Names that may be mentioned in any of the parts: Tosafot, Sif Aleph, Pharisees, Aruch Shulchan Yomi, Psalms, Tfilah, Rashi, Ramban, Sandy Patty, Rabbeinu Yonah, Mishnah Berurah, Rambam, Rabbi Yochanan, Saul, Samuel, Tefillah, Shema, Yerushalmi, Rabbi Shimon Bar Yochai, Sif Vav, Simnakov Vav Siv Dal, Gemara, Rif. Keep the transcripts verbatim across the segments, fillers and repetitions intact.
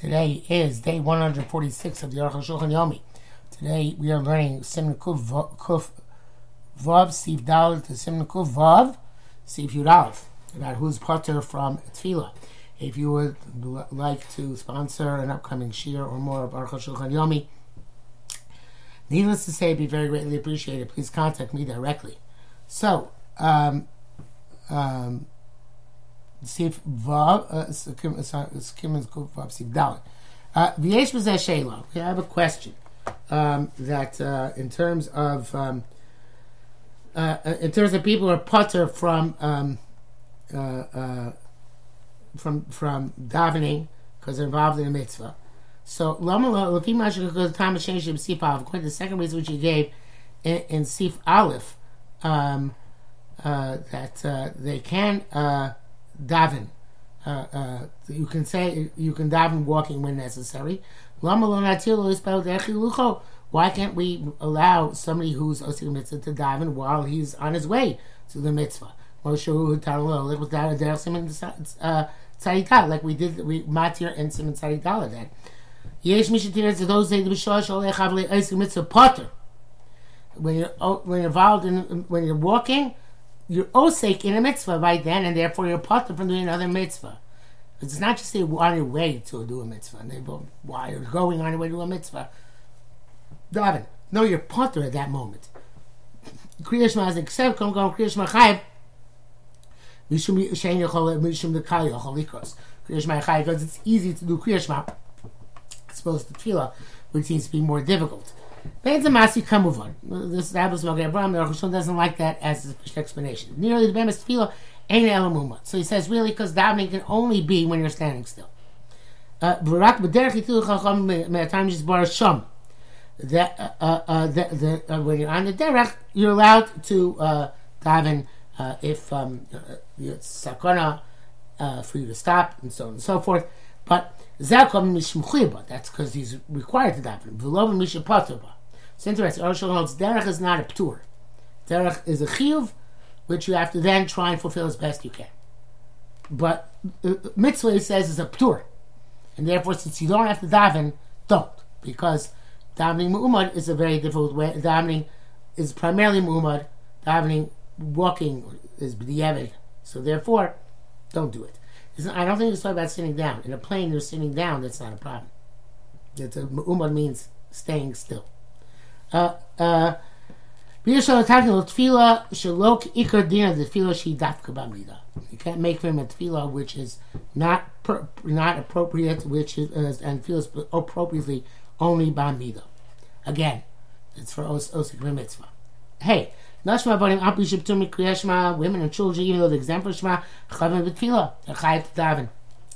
Today is day one hundred forty-six of the Aruch Shulchan Yomi. Today we are learning Simnakov Vav Siv Dal to Simnakov Vav Siv Dal about who's potter from Tfilah. If you would like to sponsor an upcoming shiur or more of Aruch Shulchan Yomi, needless to say, it'd be very greatly appreciated. Please contact me directly. So, um, um, Sif Vav, Vav Dalet. V'yesh b'zeh sheila. We have a question um, that, uh, in terms of um, uh, in terms of people who are putter from um, uh, uh, from from davening because they're involved in a mitzvah. So Lama Lafim Mashik because the time of change of Sif Aleph. According to the second reason which he gave in, in Sif Aleph, um, uh, that uh, they can. Uh, Daven, uh, uh, you can say you can daven walking when necessary. Why can't we allow somebody who's osir mitzvah to daven while he's on his way to the mitzvah? Like we did, we matir and siman tzadik daled then. Yesh mishatir to those say the b'shosh olei chavle osir mitzvah potter. When you're when you're involved in when you're walking, you're osek in a mitzvah right then, and therefore you're potter from doing another mitzvah. It's not just that you're on your way to do a mitzvah. And they go, why you're going on your way to a mitzvah? Daven. No, you're potter at that moment. Kriya Shema is except come go Kriya Shema Chayev. Mishum Shein Yochol Mishum Dekal Yochol Likros. Kriya Shema Chayev because it's easy to do Kriya Shema as opposed to Tefillah, which seems to be more difficult. This Rambam doesn't like that as his explanation. Nearly the bemis tefillah ain't elamuma. So he says really because davening can only be when you're standing still. Uh, that, uh, uh, that, that uh, when you're on the derech, you're allowed to uh, daven uh, if um, it's sakana uh, for you to stop and so on and so forth. But that's because he's required to daven. It's interesting. Aruch Shulchan holds derech is not a ptur. Derech is a chiyuv, which you have to then try and fulfill as best you can. But uh, mitzvah, he says, is a ptur, and therefore, since you don't have to daven, don't, because davening mu'umad is a very difficult way. Davening is primarily mu'umad. Davening walking is b'diavad. So therefore, don't do it. I don't think it's talking about sitting down. In a plane, you're sitting down. That's not a problem. Umad means staying still. Uh, uh, you can't make from a tefillah which is not per, not appropriate, which is uh, and feels appropriately only by midah. Again, it's for osik mitzvah. Hey, women and children, even though the example of Shema, Chavim B'Tfilah, they're Chayiv to daven.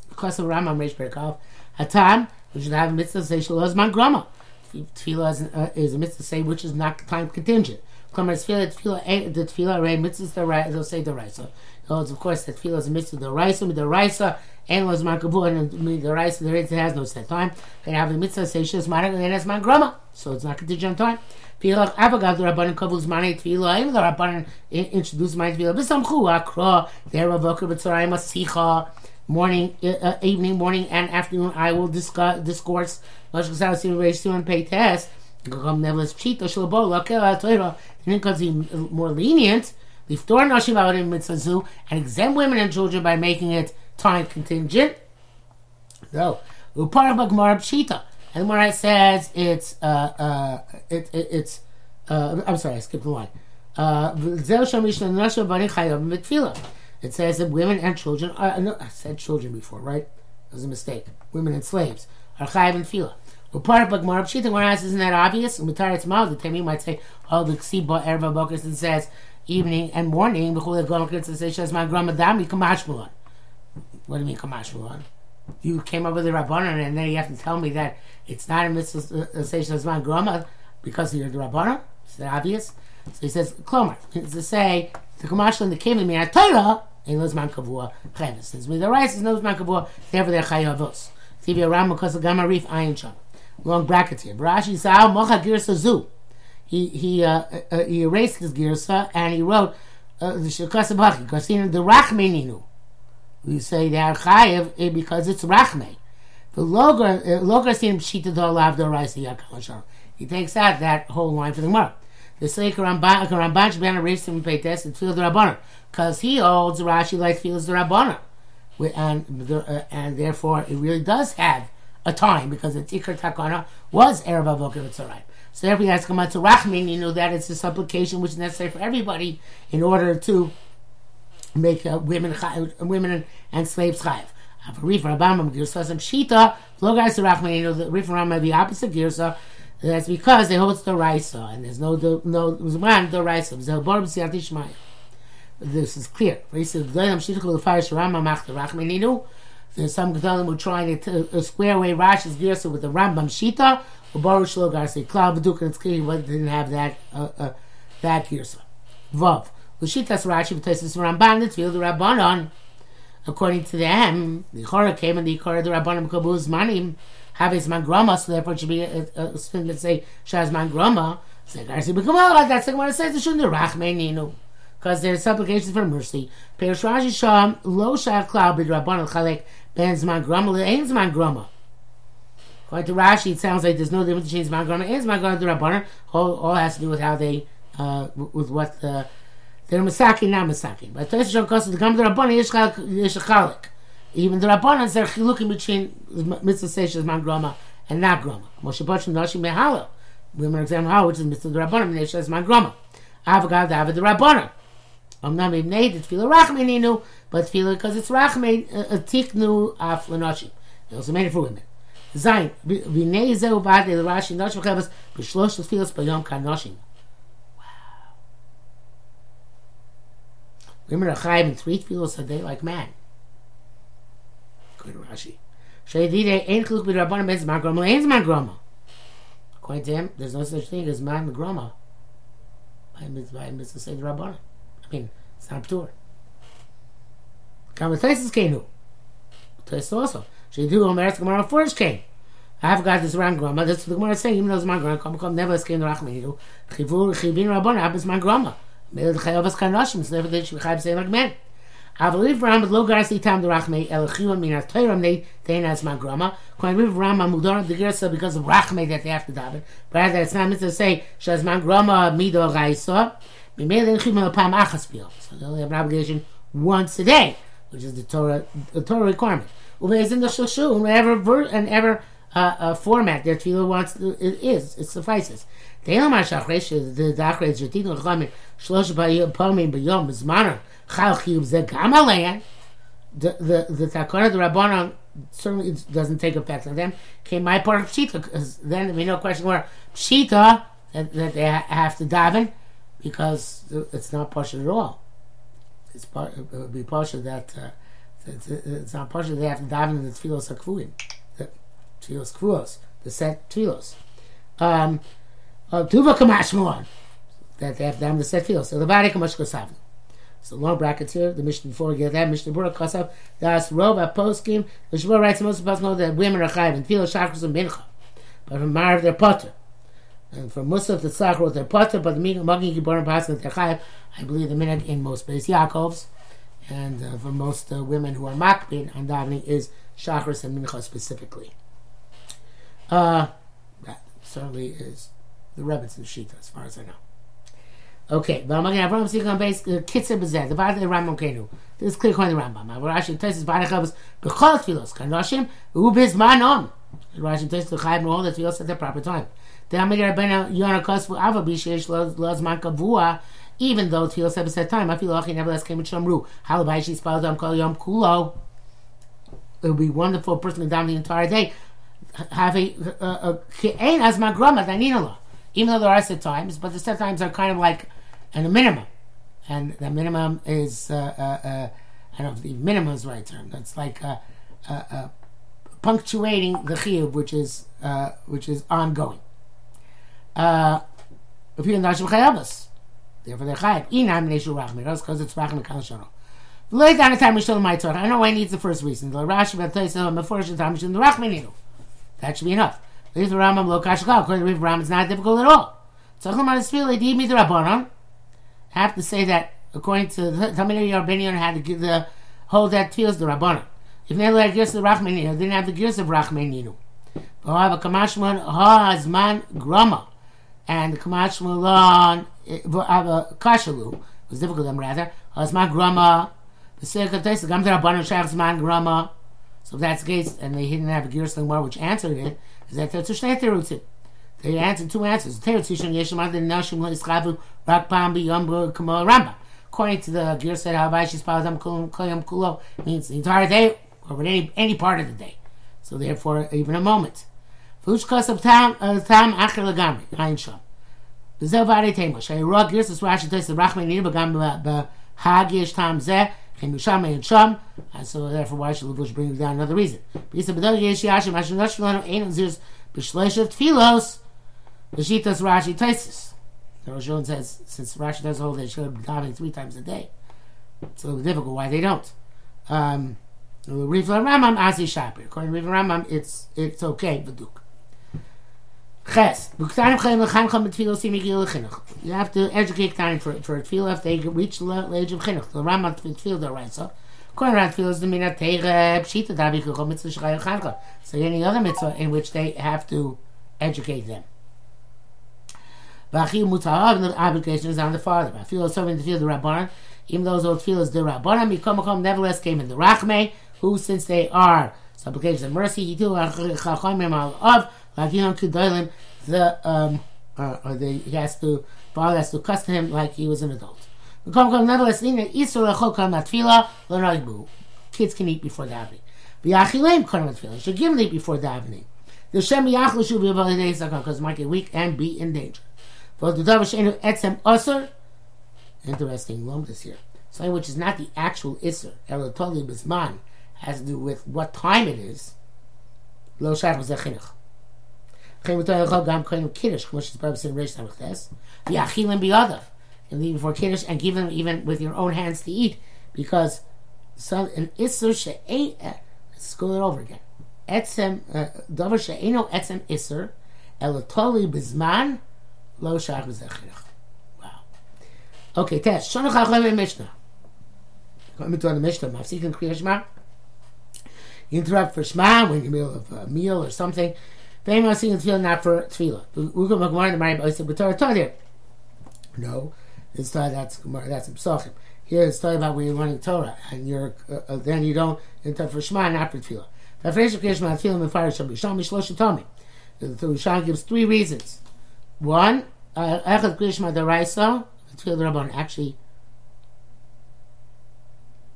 Because of Ramah, Reish Perikov, Hatam, which is not a mitzvah to say Shalaz Man Grama. Tfilah is, uh, is a mitzvah to say which is not time contingent. Come as Tfilah, Tfilah, the Tfilah, Rei, mitzvahs the Rei, they'll say the Reisa. Of course, the Tfilah is a mitzvah the Reisa, the Reisa, and Laz Man Kavu, and the Reisa, the Reisa has no set time. They have a mitzvah to say Shalaz Man Grama, so it's not contingent on time. Tfilah Abagav the Rabbanan Kavuz Mani Tfilah. Even the Rabbanan introduced Mani Tfilah. B'samchu Akra Dera Voker B'Tzarayim Asicha. Morning, uh, evening, morning, and afternoon. I will discuss discourse. Losh Chazal Siv Reish Sivan Pei Tes. Gagam Nevelas Pshita Shalabo Lakela Torah. Then because he more lenient, Liftor Nashim Avodim Mitzazu and exempt women and children by making it time contingent. No, Upar Bagmar Pshita. And when I says it's uh uh it, it it's uh I'm sorry I skipped the line. Uh it says that women and children are no, I said children before, right? That was a mistake. Women and slaves are chayav and tefillah. Whereas isn't that obvious? The Tamim might say, oh, the ksiba erva bokus and says evening and morning, because they've gone and says my grandma dami kamashmulan. What do you mean kamashmulan? You came up with the Rabbanan and then you have to tell me that it's not a mitzvah to say Shalaz Man Grama because you're the Rabbanan? Is that obvious? So he says, Klomer, it's to say, the Kamashal and the Kevin mean a Torah, and Laz Man Kavua Chavis. Since the Rice is Laz Man Kavua, therefore they're Chayavos. T V Rambam, because of Gamma Rif, Ayin Sham. Long brackets here. Rashi Sa'al Mocha Girsa Zu. He, he, uh, uh, he erased his Girsa and he wrote, the Shekasabaki, Garcina, the Rachmeninu. We say they are chayev because it's rachme. The loger loger seem shita do lav do raisa yakal. He takes out that whole line for the Gemara. The Seik Ramban Ramban Shbana raised him pay test and Tfilah the Rabbanon, because he holds Rashi like Tfilah the Rabbanon, and uh, and therefore it really does have a time because the Tikar Takana was erev avokim v'tzoraim. So therefore, has come out to Rachmin. You know that it's a supplication which is necessary for everybody in order to make uh, women women and slaves chayav. Rif Rambam Girsa some shita lo guys to Rachmin. You know that Rif Rambam the opposite Girsa. That's because they hold the raisa, and there's no no zman the raisa. This is clear. There's some Gedolim who try to square away Rashi's Girsa with the Rambam Shita, or Baruch Shlo Garsi Klav V'Duk and Tzkiri didn't have that uh, uh, that Girsa. Vav L'Shitas Rashi V'Taisus Ramban the Tfilah the Rabbanon. According to them, the Chora came and the Chora the Rabbanon Kabul Zmanim. Have his mangrama, so therefore it should be a, a, a thing that say Shaz mangrama. Say Garci B'Kamal. That's like what it says. It shouldn't be Rachmeninu, because there's supplications for mercy. Perush Rashi Sham Lo Shach Klal Bid Rabban Chalek Ben's mangrama Le'Ain's mangrama. According to Rashi, it sounds like there's no difference between mangrama and mangrama. The Rabbanon all, all has to do with how they uh, with what the, they're Masaki, not Masaki. But Tosafot Sham Kosu to come to the Rabbanon Yishchal Yishchalek. Even the Rabbanans are looking between mitzvah seishas man grama and not grama. Moshe Botchim Noshim Mehalo. Women are examining how, which is mitzvah the Rabbanan, and seishas man grama. Avagad Avad the Rabbanan. I'm not even made it feel rachmeninu, but feel it because it's rachmen a tiknu af lenoshim. They also made it for women. Zayin v'nei zeu vade the Rashi noshim chavas b'shlosh tefilas b'yom kanoshim. Wow. Women are chayiv in three tefilas a day like man. Rashi, according to him, there's no such thing as man grama. By mitzvah say the Rabbanon. I mean, it's not p'tur. Kama Taisus kenu. Taisus also. Shei do omeres Gemara first came. I forgot this man grama. That's what the Gemara is saying. Even though it's man grama, come come never skin rachmenu. Chivur chivin Rabbanon happens man grama. Meled chayavas kanoshim. So never they should chayv say like man. I believe Rambam lo garsi tam derachme el chiyun min hatoram ne teinas mangrama. According to Rambam, mudarim the gersa because of rachme that they have to daven. Rather, it's not meant to say shaz mangrama mido gaisa. B'meilin chiyun l'pam achas pil. So they only have an obligation once a day, which is the Torah the Torah requirement. Ubeis in the shulshul, whatever ver- and ever uh, uh, format their tefillah wants it is it suffices. They don't mind shachreish the dachrei jetinu l'chamin shlosh ba'yom b'yom b'zmaner. The the the takana the Rabbanon certainly doesn't take effect on them. Came my part of pshita, because then there be no question where pshita that, that they have to daven because it's not partial at all. It's part it would be partial that uh, it's, it's not partial. They have to daven in the tfilos akvuim, the tfilos kvuos, the set tfilos. Um, tuva kamashmon that they have to daven the set tfilos. So the body kamash kosavim. So long brackets here. The Mishnah before we get that Mishnah Berurah Kosav Das Rova Poskim. The Shmuel writes most of us know that women are chayiv and Tfilah Shachris and Mincha, but from Marav they're potter, and from Musaf the Tzachar they're potter, but the Magi Giborim Pasuk they're chayiv. I believe the minhag in most Beis Yaakovs, and uh, for most uh, women who are makbid on davening is Shachris and Mincha specifically. Uh, that certainly is the Rebbe's shita as far as I know. Okay, but I'm going to have Rambam speak on base Kitzer B'zeh, the Vada Rambam Kenu. This is clear according to Rambam. Rashi Tosafos Vada Chavos B'chol Tfilos Kanoshim U'Bizmanon. Rashi Tosafos Chayav in all the Tfilos at the proper time. Then I'm going to have Rabbeinu Yonah Kosvu Ava B'Shesh Lozman Kavua. Even though Tfilos have a set time, I feel like he nevertheless came and Shamru Halabai Shispal Dam Kol Yom Kulo. It would be wonderful person to down the entire day. Have a Ke'en as Magrama Daninala. Even though there are set times, but the set times are kind of like and a minimum, and the minimum is uh, uh, uh, I don't know if the minimum is the right term. That's like uh, uh, uh, punctuating the chiyuv, which is uh, which is ongoing. Uh, if you're not chayavus, therefore they're chayav. Inam neishu rachmir. That's because it's rachmir kal shano. Late on the time we shall my Torah. I know why needs the first reason. The Rashi b'tayselam before time we shall the rachmir. That should be enough. According to Rambam, it's not difficult at all. So I have to say that according to Talmidei Rabbanan had to give the hold that tefillah the Rabbanon. If they had gears of Rachmanino, they didn't have the gears of Rachmanino. However, Kamashman Hazman Grama and Kamashmalan Kashalu was difficult them rather. Hazman Grama, the Sekatesa Gamdra Banashman Grama. So if that's the case, and they didn't have a gears of which answered it, is that they're Tushneterutip. They answered two answers. According to the gear said, means the entire day or any any part of the day. So therefore, even a moment. And so therefore, why should Lubush bring down another reason? L'shitas Rashi Taisis. The Rosh Hashanah says, since Rashi does hold that they should be davening three times a day, it's a little difficult why they don't. Um, Rif and Rambam Asi Shapir. According to Rif and Rambam, it's it's okay. V'duk. Ches. You have to educate Ktanim for for Tfilah if they reach the age of Chinuch. The Rambam Tfilah writes so. According to Rambam Tfilah is the minat teireh pshita davichol mitzvah shchayil chancha. So any other mitzvah in which they have to educate them. V'achim mutarav, and the obligation is on the father. V'afilah serving the field of Rabban, even those old fields the Rabbanim, Mikomachom nevertheless came in the Rachmei, who since they are supplications of mercy, Yitu Chachomim al Av, Laginon Kudolim, the um, uh, or the he has to father has to custom him like he was an adult. Mikomachom nevertheless, Nina Yisro Lechokam Atfilah L'Ragbu, kids can eat before davening. V'achileim Konam Atfilah, should give them eat before davening. The Shem Yachlu should be about the days because might get weak and be in danger. Interesting lump this here. Something which is not the actual Isser, Elatoli Bisman, has to do with what time it is. Lo Shach was a Chinuch. And leave before Kiddush and give them even with your own hands to eat, because some an Isser she'ain. Let's go it over again. Etzem Davar she'aino Etzem Isser, Elatoli Bisman. Wow. Okay, test. Shonu Chachamim Mishnah. Coming to the Mishnah, Mafsikin Kriya Shema. You interrupt for Shema when you're in the middle of a meal or something. They must sing Tefillah, not for Tefillah. We're going to Gemara and Marim Oisib B'Torah Todir. No, this Torah that's Gemara, that's Psachim. Here it's talking about when you're learning Torah and you're uh, then you don't interrupt for Shema, not for Tefillah. V'afresh Kriya Shema Tefillah Mefarish Shem Rishon Mishlosh Tomim. The Rishon gives three reasons. One, Echad Krishma Daraisa, Tefillah Rabban, actually,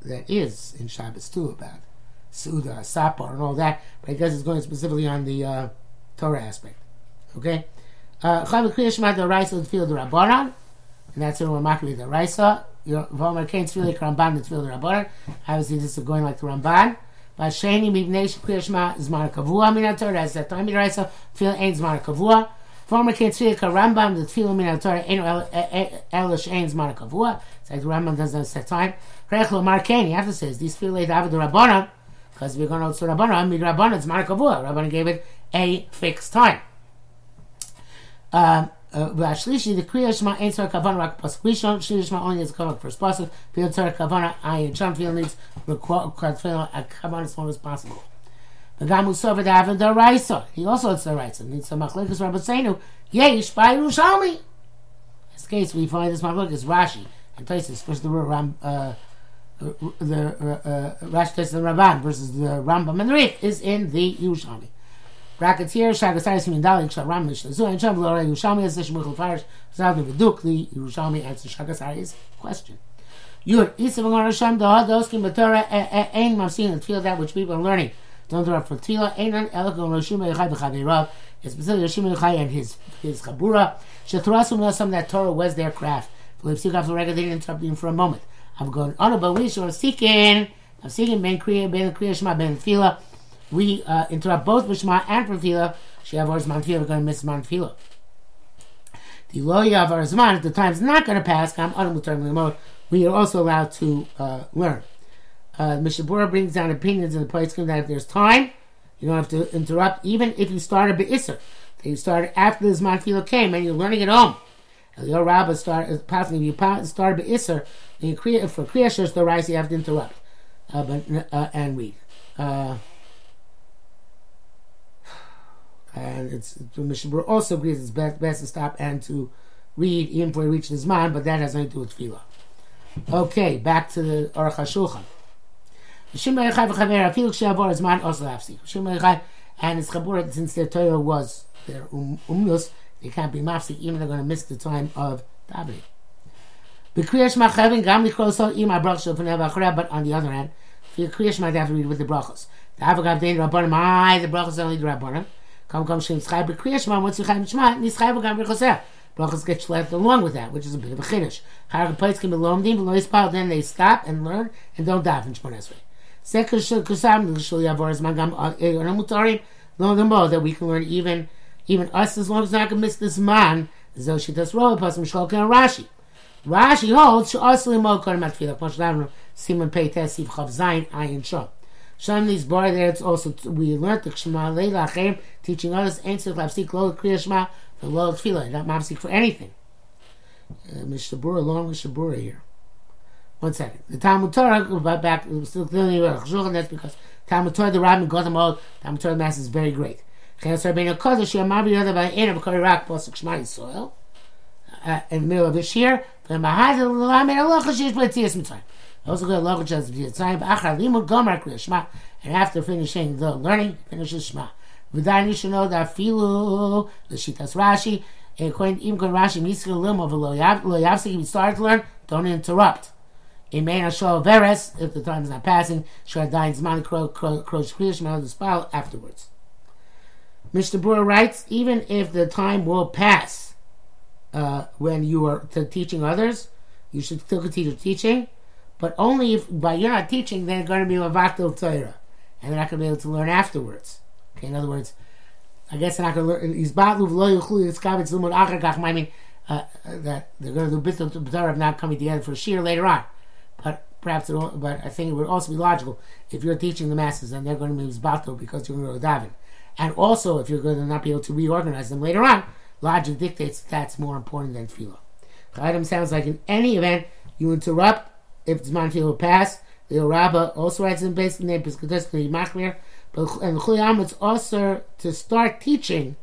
that is in Shabbos too about Suda, Sapa, and all that, but I guess it's going specifically on the uh, Torah aspect. Okay? Echad Krishma Daraisa, Tefillah Rabban, and that's in Ramakavi Daraisa. Vomer Kain, Tefillah Ramban, Tefillah Rabban. Obviously, this is going like the Ramban. Vasheni, Mibnesh, Krishma, Zmar Kavua, Minat Torah, as that time Daraisa, Tefillah Ein Zmar Kavua. Former Ketziah Rambam, the Tefillah min haTorah ain't elish ain't zman kavua. It's like the Rambam doesn't set time. Rechlo Markeni. After says these Tefillah David Rabbanan, because we're going to Rabbanan. Mid Rabbanan zman kavua. Rabbanan gave it a fixed time. V'ashlishi the Kriya Shema ain't Torah kavana rak pasuk rishon. Kriya Shema only is kavana first pasuk. Tefillah Torah kavana ayin sham. Tefillah needs require tefillah a kavana as long as possible. The Gamusov David the Raisa. He also has the Raisa. Needs some Machlokes Rabbi Seinu. Yesh by Yerushalmi. In this case, we find this Machlokes Rashi and Tosafot versus the Ram, uh, the uh, Rashi Tosafot and Ramban versus the Rambam and the Rif is in the Yerushalmi. Brackets here. Shagasaris Simon Bar Yochai Ram Mishlezu and Shem Lora Yerushalmi as Shem Michal Farish. Zav Veduk the Yerushalmi answers Shagasaris question. Yud Isa V'Gon Hashem Doha Doskim B'Torah Ein Mavsin and feel that which people are learning. Don't interrupt for Tila, Einan, Elko, Roshim, Yochai, V'Chaveirav. It's specifically Roshim, Yochai, and his his Chabura. Sheturasum Nosam, that Torah was their craft. For Lipsik, off the record, they didn't interrupt him for a moment. I've gone on about we shall seeking. I'm seeking Ben Kriya, Ben Kriya, Shema, Ben Tila. We uh, interrupt both with Shema and for Tila. Sheavar's Mantila, we're going to miss Mantila. The Loya of our Zman, if the time's not going to pass, I'm on with Torah Limot. We are also allowed to uh, learn. Uh, Mishabura brings down opinions in the Poskim that if there's time, you don't have to interrupt, even if you started Be'isser. So you started after the Zman Tefillah came and you're learning at home. And your Rabbah started, possibly if you started Be'isser, for Kriya Shas the Rais, you have to interrupt uh, but, uh, and read. Uh, and it's the Mishnah also agrees it's best, best to stop and to read even before he reaches his mind, but that has nothing to do with tefillah. Okay, back to the Aruch HaShulchan. And it's Chabura, since their Torah was their um, umnus, they can't be mafsik, even if they're going to miss the time of davening. But on the other hand, for your Kriyash Shema, they have to read with the brachos. The brachos are only the Rabbanim. Come, come, Shem, Schai, but Kriyash Shema, once you Chai Mishma, Nishai, Vagam, Rechoseh. Brachos gets left along with that, which is a bit of a chiddush. Harag Poitz can be lomdim, Belois Pal, then they stop and learn and don't dive in Shemon Esrei. That we can learn even even us as long as not going to miss this man. Rashi Rashi holds there. It's also we learned the teaching others answer Kriyashma the Lord Tfilah, not mafsik for anything. Uh, Mishabura, long Mishabura here. One second. The Talmud Torah, back, still clearly that's because Talmud Torah, the Rambam goes them all. Talmud Torah mass is very great. Uh, in the middle of this year, also got a and after finishing the learning, finishes Shema. You should know that Filu, the Shitas Rashi, according even Rashi, if you start to learn, don't interrupt. If the time is not passing, afterwards. Mister Brewer writes, even if the time will pass uh, when you are to teaching others, you should still continue teaching, but only if by you're not teaching, they're going to be Mavatil Torah, and they're not going to be able to learn afterwards. Okay, in other words, I guess they're not going to learn. I mean, uh, that they're going to do bit of Torah of not coming together for a shir later on. But perhaps, it all, but I think it would also be logical if you're teaching the masses and they're going to be Mavatil because you're going to daven. And also, if you're going to not be able to reorganize them later on, logic dictates that's more important than tefillah. Chayim sounds like in any event, you interrupt if the Zman tefillah pass. The Raba also writes in basic name Pesachus and Machmir, but and Chayim it's also to start teaching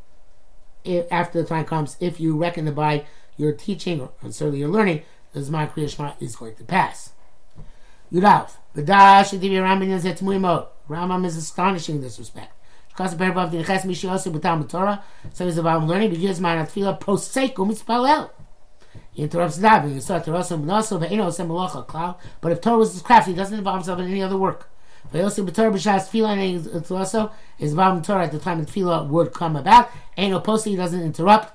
if, after the time comes. If you reckon that by your teaching or certainly your learning, the Zman Kriyashma is going to pass. Yudav v'dash divi Rambam zet muimot. Rambam is astonishing in this respect. Because the parable of the Nechas Mishi also with Talmud Torah, so it's about learning because my Tfilah proseikum is palel. He interrupts davening. He starts to also also ve'ino sem melacha klal. But if Torah is crafty, he doesn't involve himself in any other work. Ve'osu b'Torah b'shas Tfilah and also is involved in Torah at the time the Tfilah would come about. Eino posi, he doesn't interrupt.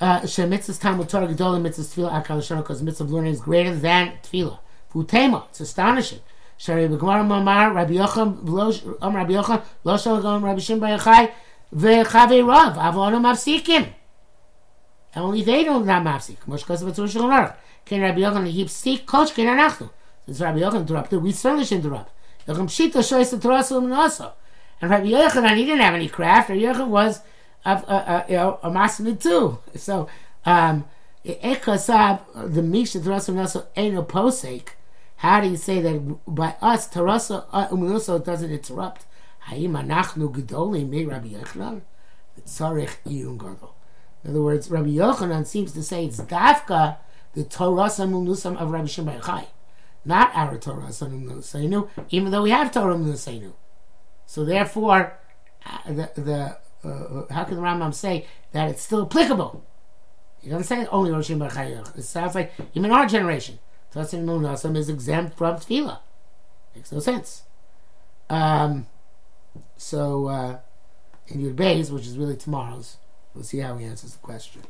Shemitzvahs Talmud Torah gedolim mitzvahs Tfilah akal shana because mitzvah of learning is greater than Tfilah. Futema, it's astonishing. Rabbi Yochanan, Rabbi Shimon Bar Yochai, ve'chaverav avono mafsikim. And only they don't not mafsik. Moshkas v'tzur shulnor. Can Rabbi Yochanan hipsik kosh ken anachnu? Since Rabbi Yochanan interrupted, we certainly should interrupt. Yochanan pshita shoyis atorasum also. And Rabbi Yochanan, he didn't have any craft. Rabbi Yochanan was of a you know a masmid too. So um, ekasav the mishnah atorasum also ain't a posek. How do you say that by us, Tarasa Umunuso doesn't interrupt? Haim anachnu gedolim me Rabbi Yochanan? Tzarech iyun gadol. In other words, Rabbi Yochanan seems to say it's dafka, the Tarasa Umunusam of Rabbi Shimon Bar Yochai, not our Tarasa Umunusainu, even though we have Torah Umunusainu. So therefore, the, the uh, how can the Rambam say that it's still applicable? He doesn't say only Rabbi Shimon Bar Yochai. It sounds like even our generation. Tosafot Munasam is exempt from tefillah. Makes no sense. Um, so, uh, in your days, which is really tomorrow's, we'll see how he answers the question.